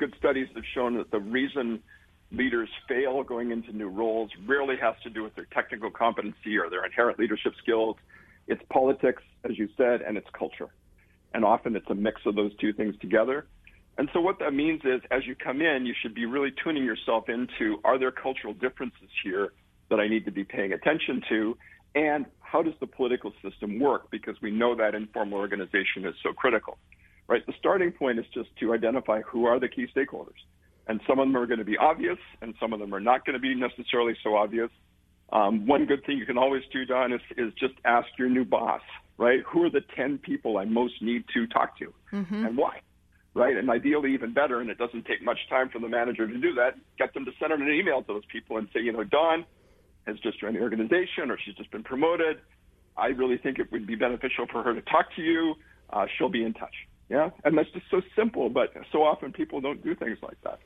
good studies have shown that the reason leaders fail going into new roles rarely has to do with their technical competency or their inherent leadership skills. It's politics, as you said, and it's culture. And often it's a mix of those two things together. And so what that means is, as you come in, you should be really tuning yourself into, are there cultural differences here that I need to be paying attention to? And how does the political system work? Because we know that informal organization is so critical, right? The starting point is just to identify who are the key stakeholders. And some of them are going to be obvious, and some of them are not going to be necessarily so obvious. One good thing you can always do, Don, is just ask your new boss, right? Who are the 10 people I most need to talk to, and why, right? And ideally, even better, and it doesn't take much time for the manager to do that, get them to send out an email to those people and say, you know, Don has just joined the organization, or she's just been promoted. I really think it would be beneficial for her to talk to you. She'll be in touch. Yeah, and that's just so simple, but so often people don't do things like that.